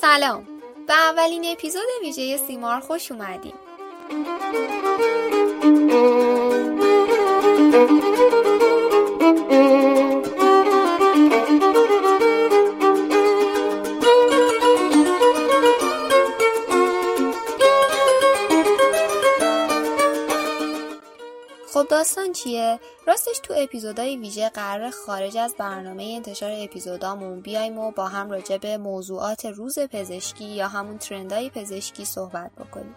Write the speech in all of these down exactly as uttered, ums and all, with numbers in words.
سلام، به اولین اپیزود ویژه سیمار خوش اومدین. خب داستان چیه؟ راستش تو اپیزودهای ویژه قرار خارج از برنامه انتشار اپیزودامون بیایم و با هم راجع به موضوعات روز پزشکی یا همون ترندهای پزشکی صحبت بکنیم.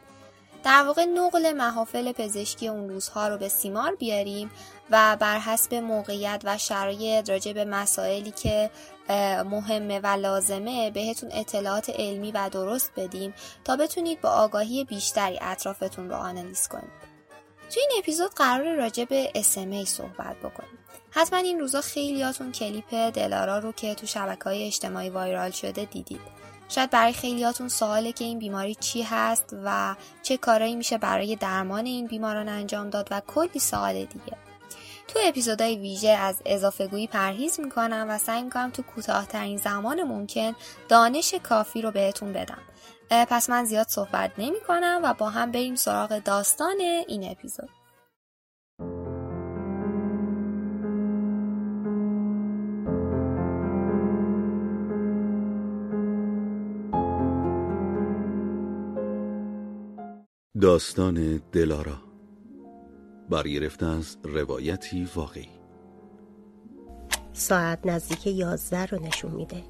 در واقع نقل محافل پزشکی اون روزها رو به سیمار بیاریم و بر حسب موقعیت و شرایط راجع به مسائلی که مهمه و لازمه بهتون اطلاعات علمی و درست بدیم تا بتونید با آگاهی بیشتری اطرافتون رو آنالیز کنید. تو این اپیزود قراره راجع به اس ام ای صحبت بکنیم. حتما این روزا خیلیاتون کلیپ دلارا رو که تو شبکه‌های اجتماعی وایرال شده دیدید. شاید برای خیلیاتون سواله که این بیماری چی هست و چه کارایی میشه برای درمان این بیماران انجام داد و کلی سوال دیگه. تو اپیزودهای ویژه از اضافه گویی پرهیز میکنم و سعی میکنم تو کوتاه‌ترین زمان ممکن دانش کافی رو بهتون بدم. پس من زیاد صحبت نمی کنم و با هم بریم سراغ داستان این اپیزود. داستان دلارا، برگرفته از روایتی واقعی. ساعت نزدیک یازده رو نشون میده.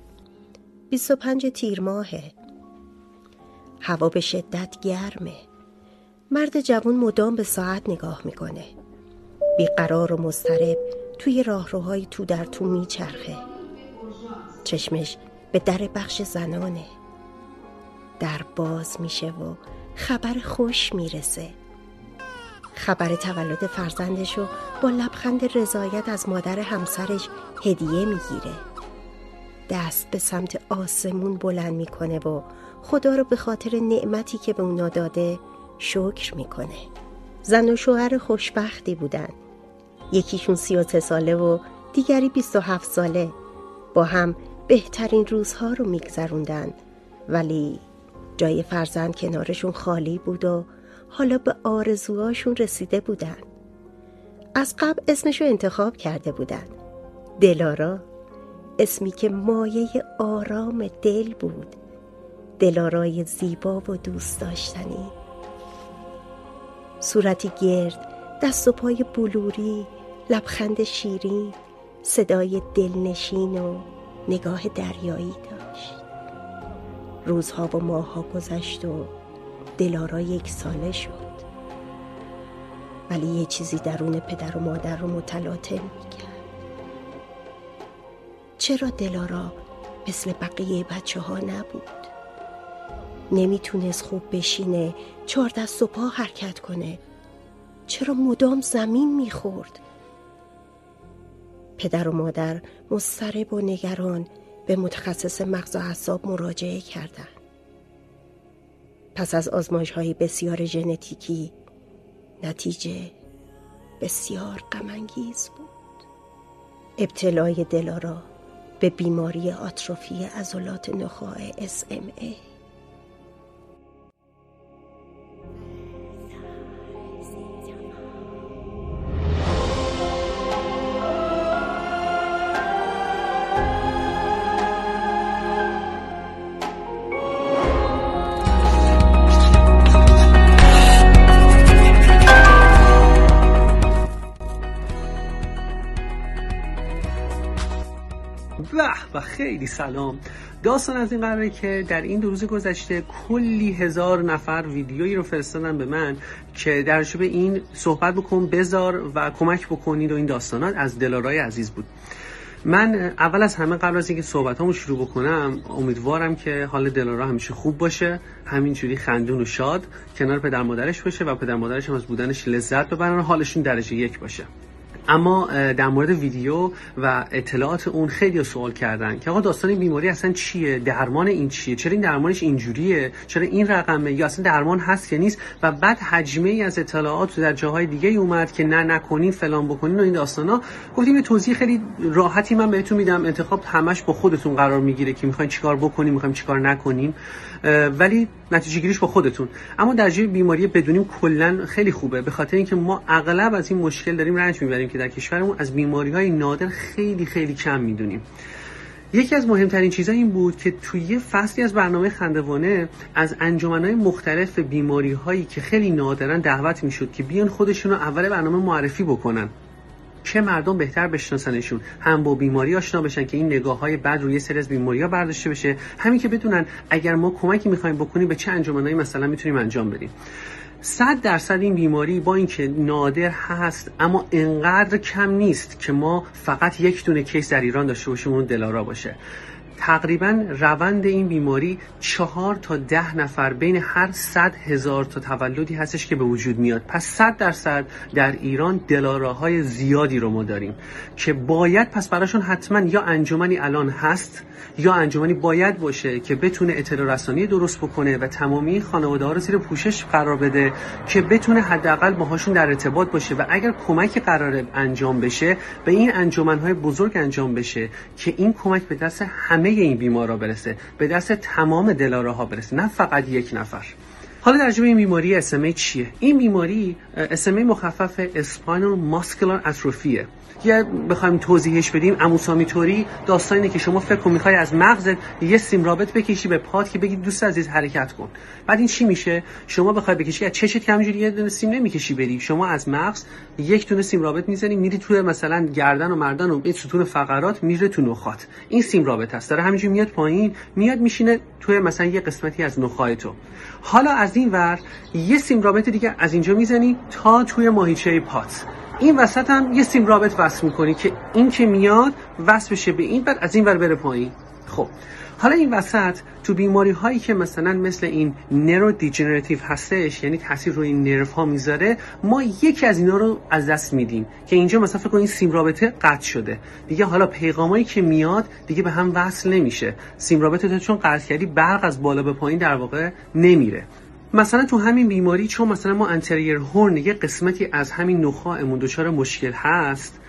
بیست و پنج تیر ماهه. هوا به شدت گرمه. مرد جوان مدام به ساعت نگاه میکنه. بیقرار و مضطرب توی راهروهای تو در تو میچرخه. چشمش به در بخش زنانه. در باز میشه و خبر خوش میرسه. خبر تولد فرزندشو با لبخند رضایت از مادر همسرش هدیه میگیره. دست به سمت آسمون بلند میکنه و خدا رو به خاطر نعمتی که به اونا داده شکر میکنه. زن و شوهر خوشبختی بودن. یکیشون سی و سه ساله و دیگری بیست و هفت ساله. با هم بهترین روزها رو میگذروندن، ولی جای فرزند کنارشون خالی بود و حالا به آرزوهاشون رسیده بودن. از قبل اسمشو انتخاب کرده بودن. دلارا، اسمی که مایه آرام دل بود. دلارای زیبا و دوست داشتنی. صورتی گرد، دست و پای بلوری، لبخند شیرین، صدای دلنشین و نگاه دریایی داشت. روزها و ماهها گذشت و دلارا یک ساله شد. ولی یه چیزی درون پدر و مادر رو متلاطم میکرد. چرا دلارا مثل بقیه بچه ها نبود؟ نمیتونست خوب بشینه، چهار دست و پا حرکت کنه. چرا مدام زمین میخورد؟ پدر و مادر مضطرب و نگران به متخصص مغز و اعصاب مراجعه کردند. پس از آزمایش‌های بسیار ژنتیکی نتیجه بسیار غم‌انگیز بود. ابتلای دلارا به بیماری آتروفی عضلات نخاع اس ام ای. و خیلی سلام. داستان از این قراره که در این دو روز گذشته کلی هزار نفر ویدیویی رو فرستادن به من که در شبه این صحبت بکن بذار و کمک بکنید و این داستانات از دلارای عزیز بود. من اول از همه قبل از اینکه صحبتامو شروع بکنم امیدوارم که حال دلارا همیشه خوب باشه، همینجوری خندون و شاد کنار پدر مادرش باشه و پدر مادرش هم از بودنش لذت ببرن و حالشون درجه یک باشه. اما در مورد ویدیو و اطلاعات اون خیلی سوال کردن که آقا داستان این بیماری اصلا چیه، درمان این چیه، چرا این درمانش اینجوریه، چرا این رقمه، یا اصلا درمان هست یا نیست. و بعد حجمه ای از اطلاعات در جاهای دیگه اومد که نه نکنین فلان بکنین و این داستانا. گفتیم یه توضیح خیلی راحتی من بهتون میدم، انتخاب همش با خودتون قرار میگیره که میخواین چیکار بکنیم، میخوایم چیکار نکنیم، ولی نتیجه گیریش با خودتون. اما در جای بیماری بدونیم کلا خیلی خوبه، به خاطر اینکه ما اغلب از این مشکل داریم رنج میبریم که در کشورمون از بیماری‌های نادر خیلی خیلی کم میدونیم. یکی از مهمترین چیزها این بود که توی یه فصلی از برنامه خندوانه از انجمن‌های مختلف بیماری‌هایی که خیلی نادرن دعوت میشد که بیان خودشون رو اول برنامه معرفی بکنن که مردم بهتر بشناسنشون، هم با بیماری آشنا بشن که این نگاه‌های بد روی سری از بیماری‌ها برداشته بشه، همین که بدونن اگر ما کمکی می‌خوایم بکنیم به چه انجمن‌هایی مثلا می‌تونیم انجام بدیم. صد درصد این بیماری با اینکه نادر هست اما انقدر کم نیست که ما فقط یک دونه کیس در ایران داشته باشیم، اون دلارا باشه. تقریبا روند این بیماری چهار تا ده نفر بین هر صد هزار تا تولدی هستش که به وجود میاد. پس صد درصد در ایران دلاراهای زیادی رو ما داریم که باید پس براشون حتما یا انجمنی الان هست یا انجمنی باید باشه که بتونه اطلاع رسانی درست بکنه و تمامی خانواده‌ها رو زیر پوشش قرار بده که بتونه حداقل باهاشون در ارتباط باشه و اگر کمکی قراره انجام بشه به این انجمن‌های بزرگ انجام بشه که این کمک به دست همه این بیمارا برسه، به دست تمام دلاراها برسه، نه فقط یک نفر. حالا درجه این بیماری اس ام ای چیه؟ این بیماری اس ام ای مخفف اسپاینال ماسکولار اتروفیه. یا بخوایم توضیحش بدیم عموسامی طوری داستان اینه که شما فکر کن میخوای از مغزت یه سیم رابط بکشی به پات که بگی دوست عزیز حرکت کن. بعد این چی میشه؟ شما بخوای بکشی از چشت همینجوری یه دونه سیم نمیکشی بری، شما از مغز یک دونه سیم رابط میزنی میری توی مثلا گردن و مردان و به ستون فقرات میره تو نخات. این سیم رابط است داره همینجوری میاد پایین، میاد میشینه توی مثلا یه قسمتی از نخای تو. حالا از این ور یه سیم رابط دیگه از اینجا میزنی تا توی ماهیچه پات. این وسط هم یه سیم رابط وصل میکنی که این که میاد وصل بشه به این، بعد از این ور بره پایین. خب حالا این وسط تو بیماری هایی که مثلا مثل این نورودژنراتیو هستش، یعنی تاثیر روی نرف ها میذاره، ما یکی از اینا رو از دست میدیم که اینجا مثلا فکر کن این سیم رابطه قطع شده دیگه، حالا پیغامایی که میاد دیگه به هم وصل نمیشه، سیم رابطه تو چون قطع کردی برق از بالا به پایین در واقع نمیره. مثلا تو همین بیماری چون مثلا ما انتریور هورن یه قسمتی از همین نخاعمون دچار مشکل هست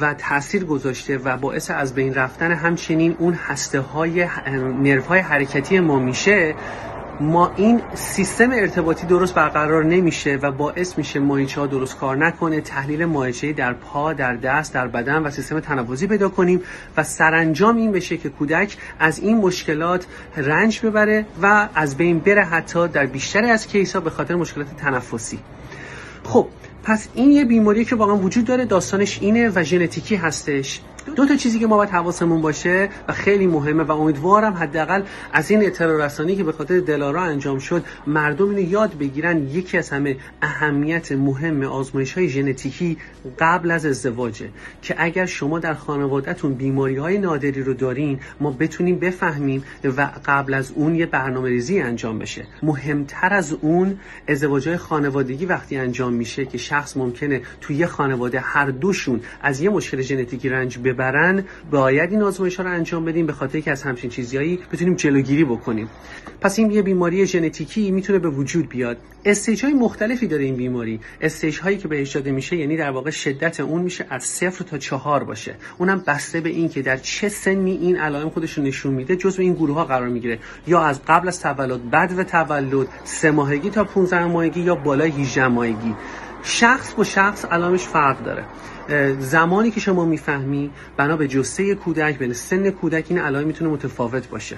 و تاثیر گذاشته و باعث از بین رفتن همچنین اون هسته های نرو های حرکتی ما میشه، ما این سیستم ارتباطی درست برقرار نمیشه و باعث میشه ماهیچه ها درست کار نکنه، تحلیل ماهیچه‌ای در پا، در دست، در بدن و سیستم تنفسی پیدا کنیم و سرانجام این بشه که کودک از این مشکلات رنج ببره و از بین بره، حتی در بیشتر از کیس ها به خاطر مشکلات تنفسی. خب پس این یه بیماری که واقعا وجود داره، داستانش اینه و ژنتیکی هستش. دو تا چیزی که ما باید حواسمون باشه و خیلی مهمه و امیدوارم حداقل از این اطلاع رسانی که به خاطر دلارا انجام شد مردم اینو یاد بگیرن، یکی از همه اهمیت مهم آزمایش‌های ژنتیکی قبل از ازدواجه که اگر شما در خانوادهتون بیماری‌های نادری رو دارین ما بتونیم بفهمیم و قبل از اون یه برنامه‌ریزی انجام بشه. مهمتر از اون ازدواج‌های خانوادگی وقتی انجام میشه که شخص ممکنه توی یه خانواده هر دوشون از یه مشکل ژنتیکی رنج ببرن، باید این آزمایش‌ها رو انجام بدیم به خاطر اینکه از همچین چیزایی بتونیم جلوگیری بکنیم. پس این یه بیماری ژنتیکی میتونه به وجود بیاد. استیج‌های مختلفی داره این بیماری. استیج‌هایی که بهش داده میشه یعنی در واقع شدت اون میشه از صفر تا چهار باشه. اونم بسته به این که در چه سنی این علائم خودش رو نشون میده جزو این گروه‌ها قرار میگیره، یا از قبل از تولد، بعد از تولد، سه ماهگی تا پانزده ماهگی یا بالای هجده ماهگی. شخص با شخص علائمش فرق داره. زمانی که شما میفهمی بنا به جثه کودک، به سن کودک، این علائم میتونه متفاوت باشه.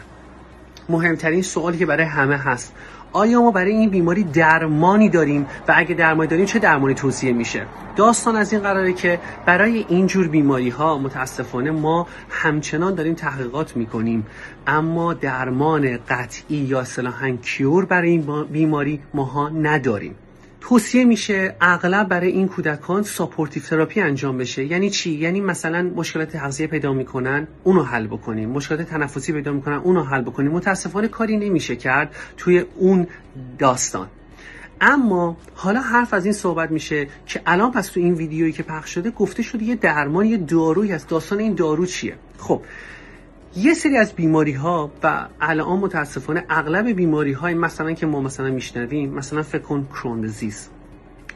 مهمترین سوالی که برای همه هست، آیا ما برای این بیماری درمانی داریم و اگه درمانی داریم چه درمانی توصیه میشه؟ داستان از این قراره که برای این جور بیماری ها متاسفانه ما همچنان داریم تحقیقات میکنیم، اما درمان قطعی یا اصطلاحاً کیور برای این بیماری ماها نداریم. توصیه میشه اغلب برای این کودکان ساپورتیو تراپی انجام بشه. یعنی چی؟ یعنی مثلا مشکلات تغذیه پیدا میکنن اونو حل بکنیم، مشکلات تنفسی پیدا میکنن اونو حل بکنیم. متاسفانه کاری نمیشه کرد توی اون داستان. اما حالا حرف از این صحبت میشه که الان پس تو این ویدیویی که پخش شده گفته شده یه درمان، یه دارویی هست، داستان این دارو چیه؟ خب یه سری از بیماری ها و الان متاسفانه اغلب بیماری های مثلا که ما مثلا میشنویم، مثلا فکر کن کرون دیزیز،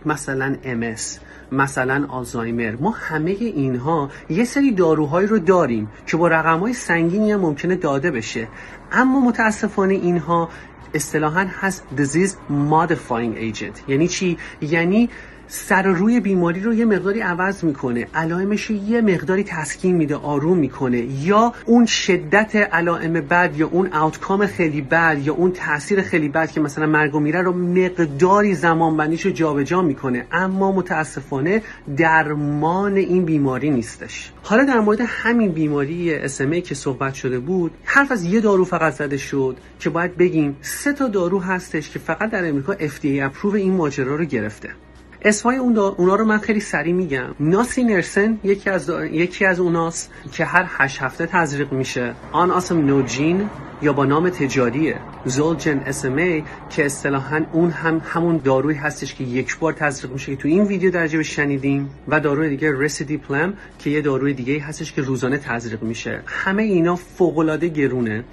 مثلا ام اس، مثلا آلزایمر، ما همه اینها یه سری داروهایی رو داریم که با رقم‌های سنگینی هم ممکنه داده بشه، اما متاسفانه اینها اصطلاحاً هست disease modifying agent. یعنی چی؟ یعنی سر روی بیماری رو یه مقداری عوض میکنه، علائمش رو یه مقداری تسکین میده، آروم میکنه، یا اون شدت علائم بد یا اون آوتکام خیلی بد یا اون تاثیر خیلی بد که مثلا مرگ و میره رو مقداری زمان بندیش رو جابجا میکنه، اما متاسفانه درمان این بیماری نیستش. حالا در مورد همین بیماری اس ام ای که صحبت شده بود، حرف از یه دارو فقط زده شد که باید بگیم سه تا دارو هستش که فقط در امریکا اف دی ای اپروو این ماجرا رو گرفته. اسمای اون دا... اونا رو من خیلی سریع میگم. ناسی نرسن یکی از دا... یکی از اوناست که هر هشت هفته تزریق میشه. آن اسم نو جین یا با نام تجاریه زولجن اس ام ای که اصطلاحاً اون هم همون دارویی هستش که یک بار تزریق میشه که تو این ویدیو درجبش شنیدیم، و داروی دیگه رسدی پلم که یه داروی دیگه هستش که روزانه تزریق میشه. همه اینا فوق العاده گرونه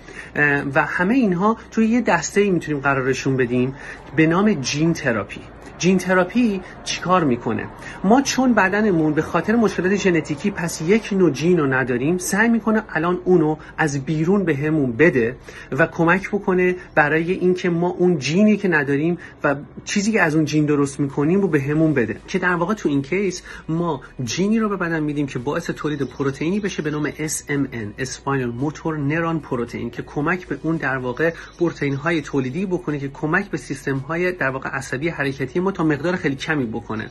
و همه اینها توی یه دسته‌ای میتونیم قرارشون بدیم به نام جین تراپی. جین تراپی چیکار میکنه؟ ما چون بدنمون به خاطر مشکلات ژنتیکی پس یک نوع جین رو نداریم، سعی میکنه الان اونو از بیرون به همون بده و کمک بکنه برای اینکه ما اون جینی که نداریم و چیزی که از اون جین درست میکنیم رو به همون بده، که در واقع تو این کیس ما جینی رو به بدن میدیم که باعث تولید پروتئینی بشه به نام اس ام ان اسپاینال موتور نران پروتئین، که کمک به اون در واقع پروتئین های تولیدی بکنه که کمک به سیستم های در واقع عصبی حرکتی ما تا مقدار خیلی کمی بکنه.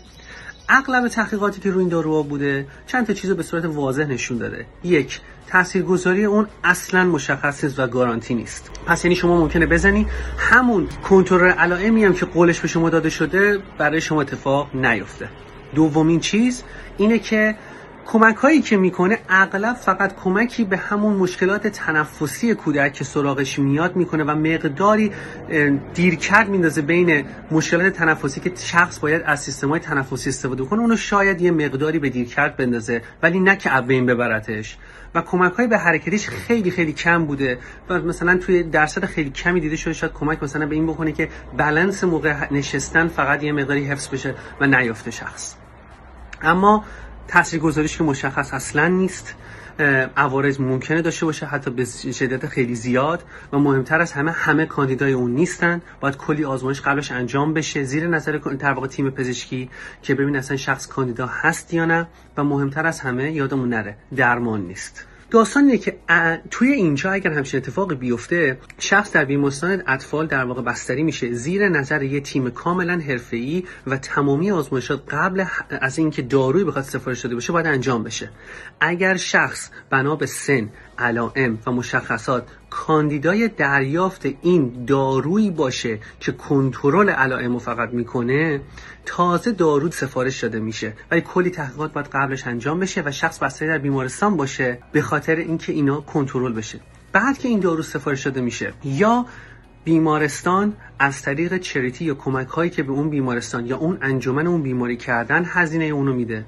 اغلب تحقیقاتی که روی این داروها بوده چند تا چیز رو به صورت واضح نشون داده. یک، تاثیرگذاری اون اصلا مشخص نیست و گارانتی نیست. پس یعنی شما ممکنه بزنی همون کنترل علائمی هم که قولش به شما داده شده برای شما اتفاق نیفته. دومین چیز اینه که کمک هایی که میکنه اغلب فقط کمکی به همون مشکلات تنفسی کودک که سراغش میاد میکنه و مقداری دیرکرد میندازه بین مشکلات تنفسی که شخص باید از سیستم‌های تنفسی استفاده کنه، اونو شاید یه مقداری به دیرکرد بندازه ولی نه که از بین ببرتش، و کمک های به حرکتش خیلی خیلی کم بوده و مثلا توی درصد خیلی کمی دیده شده. شاید کمک مثلا به این بکنه که بالانس موقع نشستن فقط یه مقداری حفظ بشه و نیافته شخص، اما تاثیرگذاریش که مشخص اصلا نیست، عوارض ممکنه داشته باشه حتی به شدت خیلی زیاد، و مهمتر از همه همه کاندیدای اون نیستن، باید کلی آزمایش قبلش انجام بشه زیر نظر در واقع تیم پزشکی که ببین اصلا شخص کاندیدا هست یا نه، و مهمتر از همه یادمون نره درمان نیست. داستانیه که توی اینجا اگر همچین اتفاقی بیفته شخص در بیمارستان اطفال در واقع بستری میشه زیر نظر یه تیم کاملا حرفه‌ای و تمامی آزمایشات قبل از اینکه دارویی بخواد سفارش داده بشه باید انجام بشه. اگر شخص بنا به سن، علائم و مشخصات کاندیدای دریافت این دارویی باشه که کنترل علائم رو فقط میکنه، تازه دارو سفارش شده میشه، ولی کلی تحقیقات باید قبلش انجام بشه و شخص بستری در بیمارستان باشه به خاطر اینکه اینا کنترل بشه. بعد که این دارو سفارش شده میشه، یا بیمارستان از طریق چریتی یا کمک هایی که به اون بیمارستان یا اون انجمن اون بیماری کردن هزینه اونو میده،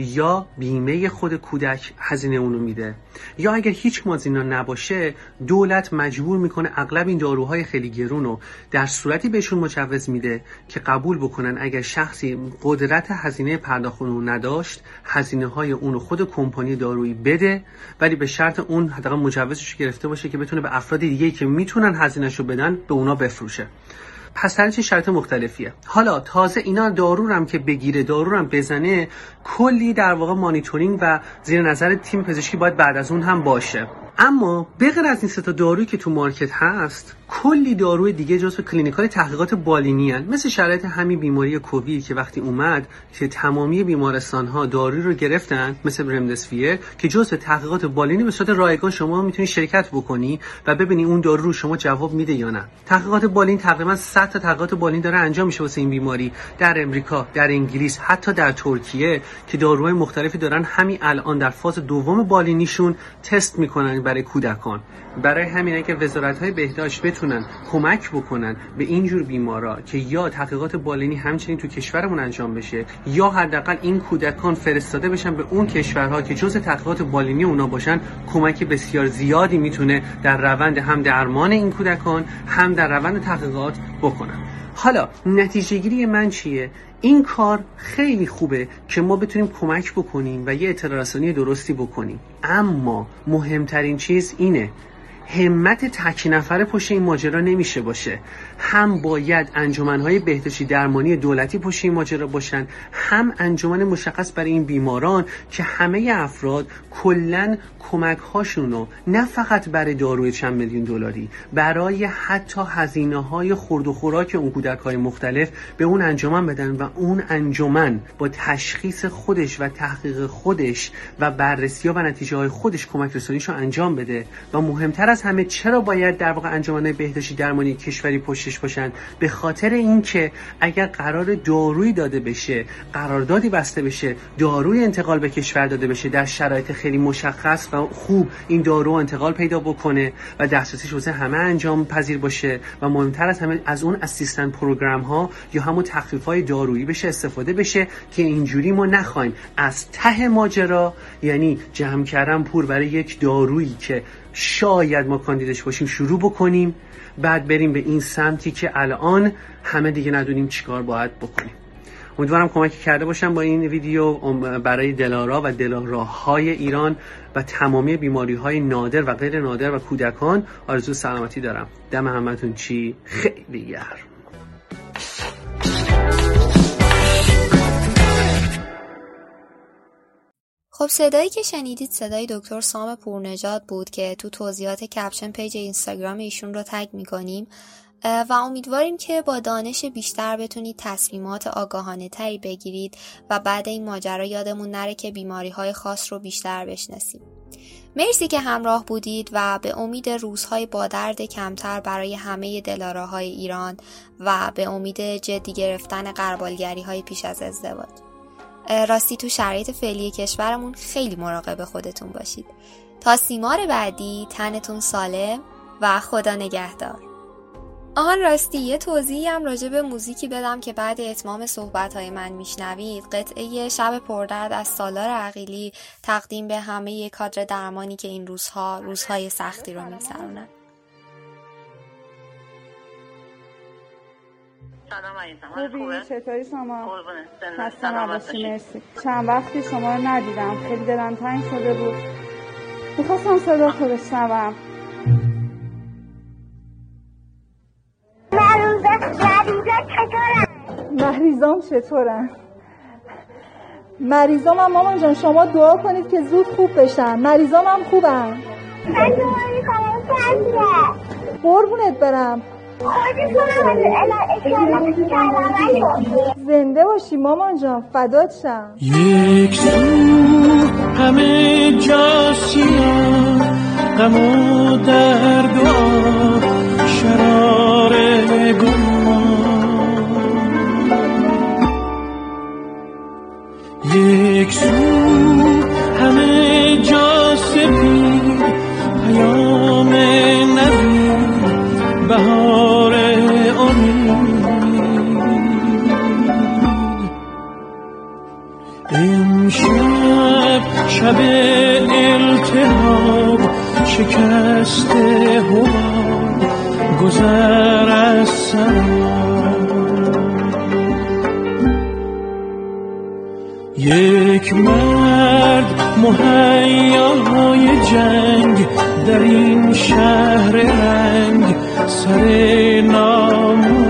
یا بیمه خود کودک هزینه اونو میده، یا اگر هیچ مازینا نباشه دولت مجبور میکنه اغلب این داروهای خیلی گرونو در صورتی بهشون مجوز میده که قبول بکنن اگر شخصی قدرت هزینه پرداخت اون نداشت هزینه های اونو خود کمپانی دارویی بده، ولی به شرط اون حداقل مجوزش گرفته باشه که بتونه به افراد دیگه‌ای که میتونن هزینهشو بدن به اونا بفروشه. پس هرچی شرط مختلفیه. حالا تازه اینا دارورم که بگیره، دارورم بزنه، کلی در واقع مانیتورینگ و زیر نظر تیم پزشکی باید بعد از اون هم باشه. اما بغیر از این سه تا دارویی که تو مارکت هست، کلی داروی دیگه جزو کلینیکال تحقیقات بالینی هستند، مثل شرایط همین بیماری کووید که وقتی اومد که تمامی بیمارستان ها داروی رو گرفتن، مثل رمدسیویر که جزو تحقیقات بالینی به صورت رایگان شما میتونی شرکت بکنی و ببینی اون دارو رو شما جواب میده یا نه. تحقیقات بالین تقریبا صد تا تحقیقات بالین داره انجام میشه واسه این بیماری در امریکا، در انگلیس، حتی در ترکیه، که داروهای مختلفی دارن همین الان در فاز دوم بالینیشون تست میکنن برای کودکان. برای همینه که وزارت‌های بهداشت بتونن کمک بکنن به اینجور بیمارا که یا تحقیقات بالینی همچنین تو کشورمون انجام بشه، یا حداقل این کودکان فرستاده بشن به اون کشورها که جزء تحقیقات بالینی اونا باشن، کمک بسیار زیادی میتونه در روند هم درمان این کودکان هم در روند تحقیقات بکنن. حالا نتیجه‌گیری من چیه؟ این کار خیلی خوبه که ما بتونیم کمک بکنیم و یه اطلاع رسانی درستی بکنیم، اما مهمترین چیز اینه همت تک نفره پشت این ماجرا نمیشه باشه. هم باید انجمن‌های بهداشتی درمانی دولتی پشت این ماجرا باشن، هم انجمن مشخص برای این بیماران که همه افراد کلاً کمک‌هاشونو نه فقط برای داروی چند میلیون دلاری، برای حتی هزینه‌های خورد و خوراک اون کودک‌های مختلف به اون انجمن بدن و اون انجمن با تشخیص خودش و تحقیق خودش و بررسی‌ها و نتیجه‌های خودش کمک رسانیشو انجام بده. و مهم‌تر از همه چرا باید در واقع انجمن‌های بهداشتی درمانی کشوری پشتش باشن؟ به خاطر اینکه اگر قرار دارویی داده بشه، قراردادی بسته بشه، داروی انتقال به کشور داده بشه در شرایط خیلی مشخص و خوب، این دارو انتقال پیدا بکنه و دسترسیش واسه همه انجام پذیر باشه و مهمتر از همه از اون اسیستنت پروگرام ها یا همون تخفیف‌های دارویی بشه استفاده بشه که اینجوری ما نخوایم از ته ماجرا، یعنی جمع کردن پول برای یک دارویی که شاید ما کاندیدش باشیم شروع بکنیم، بعد بریم به این سمتی که الان همه دیگه ندونیم چیکار باید بکنیم. امیدوارم کمکی کرده باشم با این ویدیو برای دلارا و دلاراهای ایران و تمامی بیماری‌های نادر و غیر نادر و کودکان. آرزو سلامتی دارم. دم همتون چی خیلی گرم. خب صدایی که شنیدید صدای دکتر سام پورنجاد بود که تو توضیحات کپشن پیج اینستاگرام ایشون رو تگ می‌کنیم و امیدواریم که با دانش بیشتر بتونید تصمیمات آگاهانه تری بگیرید و بعد این ماجرا یادمون نره که بیماری‌های خاص رو بیشتر بشناسیم. مرسی که همراه بودید و به امید روزهای با درد کمتر برای همه دلاراهای ایران و به امید جدی گرفتن غربالگری‌های پیش از ازدواج. راستی تو شرایط فعلی کشورمون خیلی مراقب خودتون باشید. تا سیمار بعدی تنتون سالم و خدا نگهدار. آهان راستی یه توضیحی هم راجع به موزیکی بدم که بعد اتمام صحبت‌های من میشنوید. قطعه شب پردرد از سالار عقیلی تقدیم به همه ی کادر درمانی که این روزها روزهای سختی رو می‌گذرونن. سلام علیکم. خوبی؟ چطوری شما؟ خسته نباشی. مرسی. چند وقتی شما رو ندیدم، خیلی دلم تنگ شده بود. میخواستم صدا تو بشنوم. مریضا مریضا چطورن؟ مریضام چطورن؟ مریضام هم مامان جان شما دعا کنید که زود خوب بشن. مریضام هم خوبن. من دعا میکنم که قربونت برم. زنده باشی مامان جان، فدات شم. یک دو همه جا سیاه، غم و درد و شرار گمان. یک سو همه جا سپید، پیام نبی بهار شب التهاب شکست هوا گذر از سما. یک مرد مهیای جنگ در این شهر رنگ سر نامون.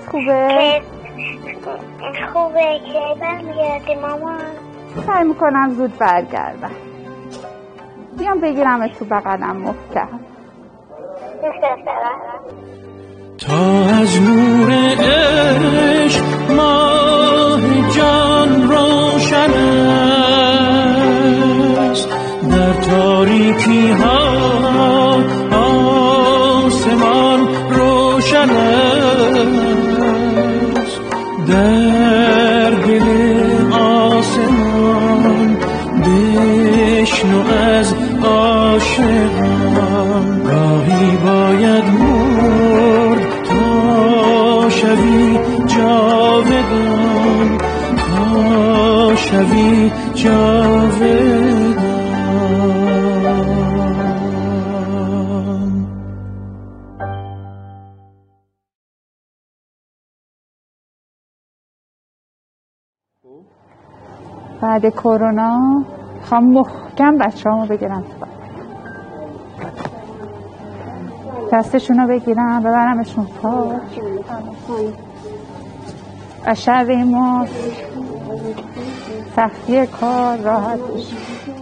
حالت خوبه؟ که خوبه که برمیگردی مامان. سعی میکنم زود برگردم. بیام بگیرم تو بغلم محکم. تا از نور عشق ماه جان روشن است، در تاریکی ها آسمان روشن است، در دل آسمان بشنو از عاشقان، راهی باید مرد تا شوی جاودان، تا شوی جاودان. بعد کرونا میخوام محکم بچه همو بگیرم تو بگیرم دستشون رو بگیرم ببرمشون پاک از شر این ماست، سختی کار راحت بشه.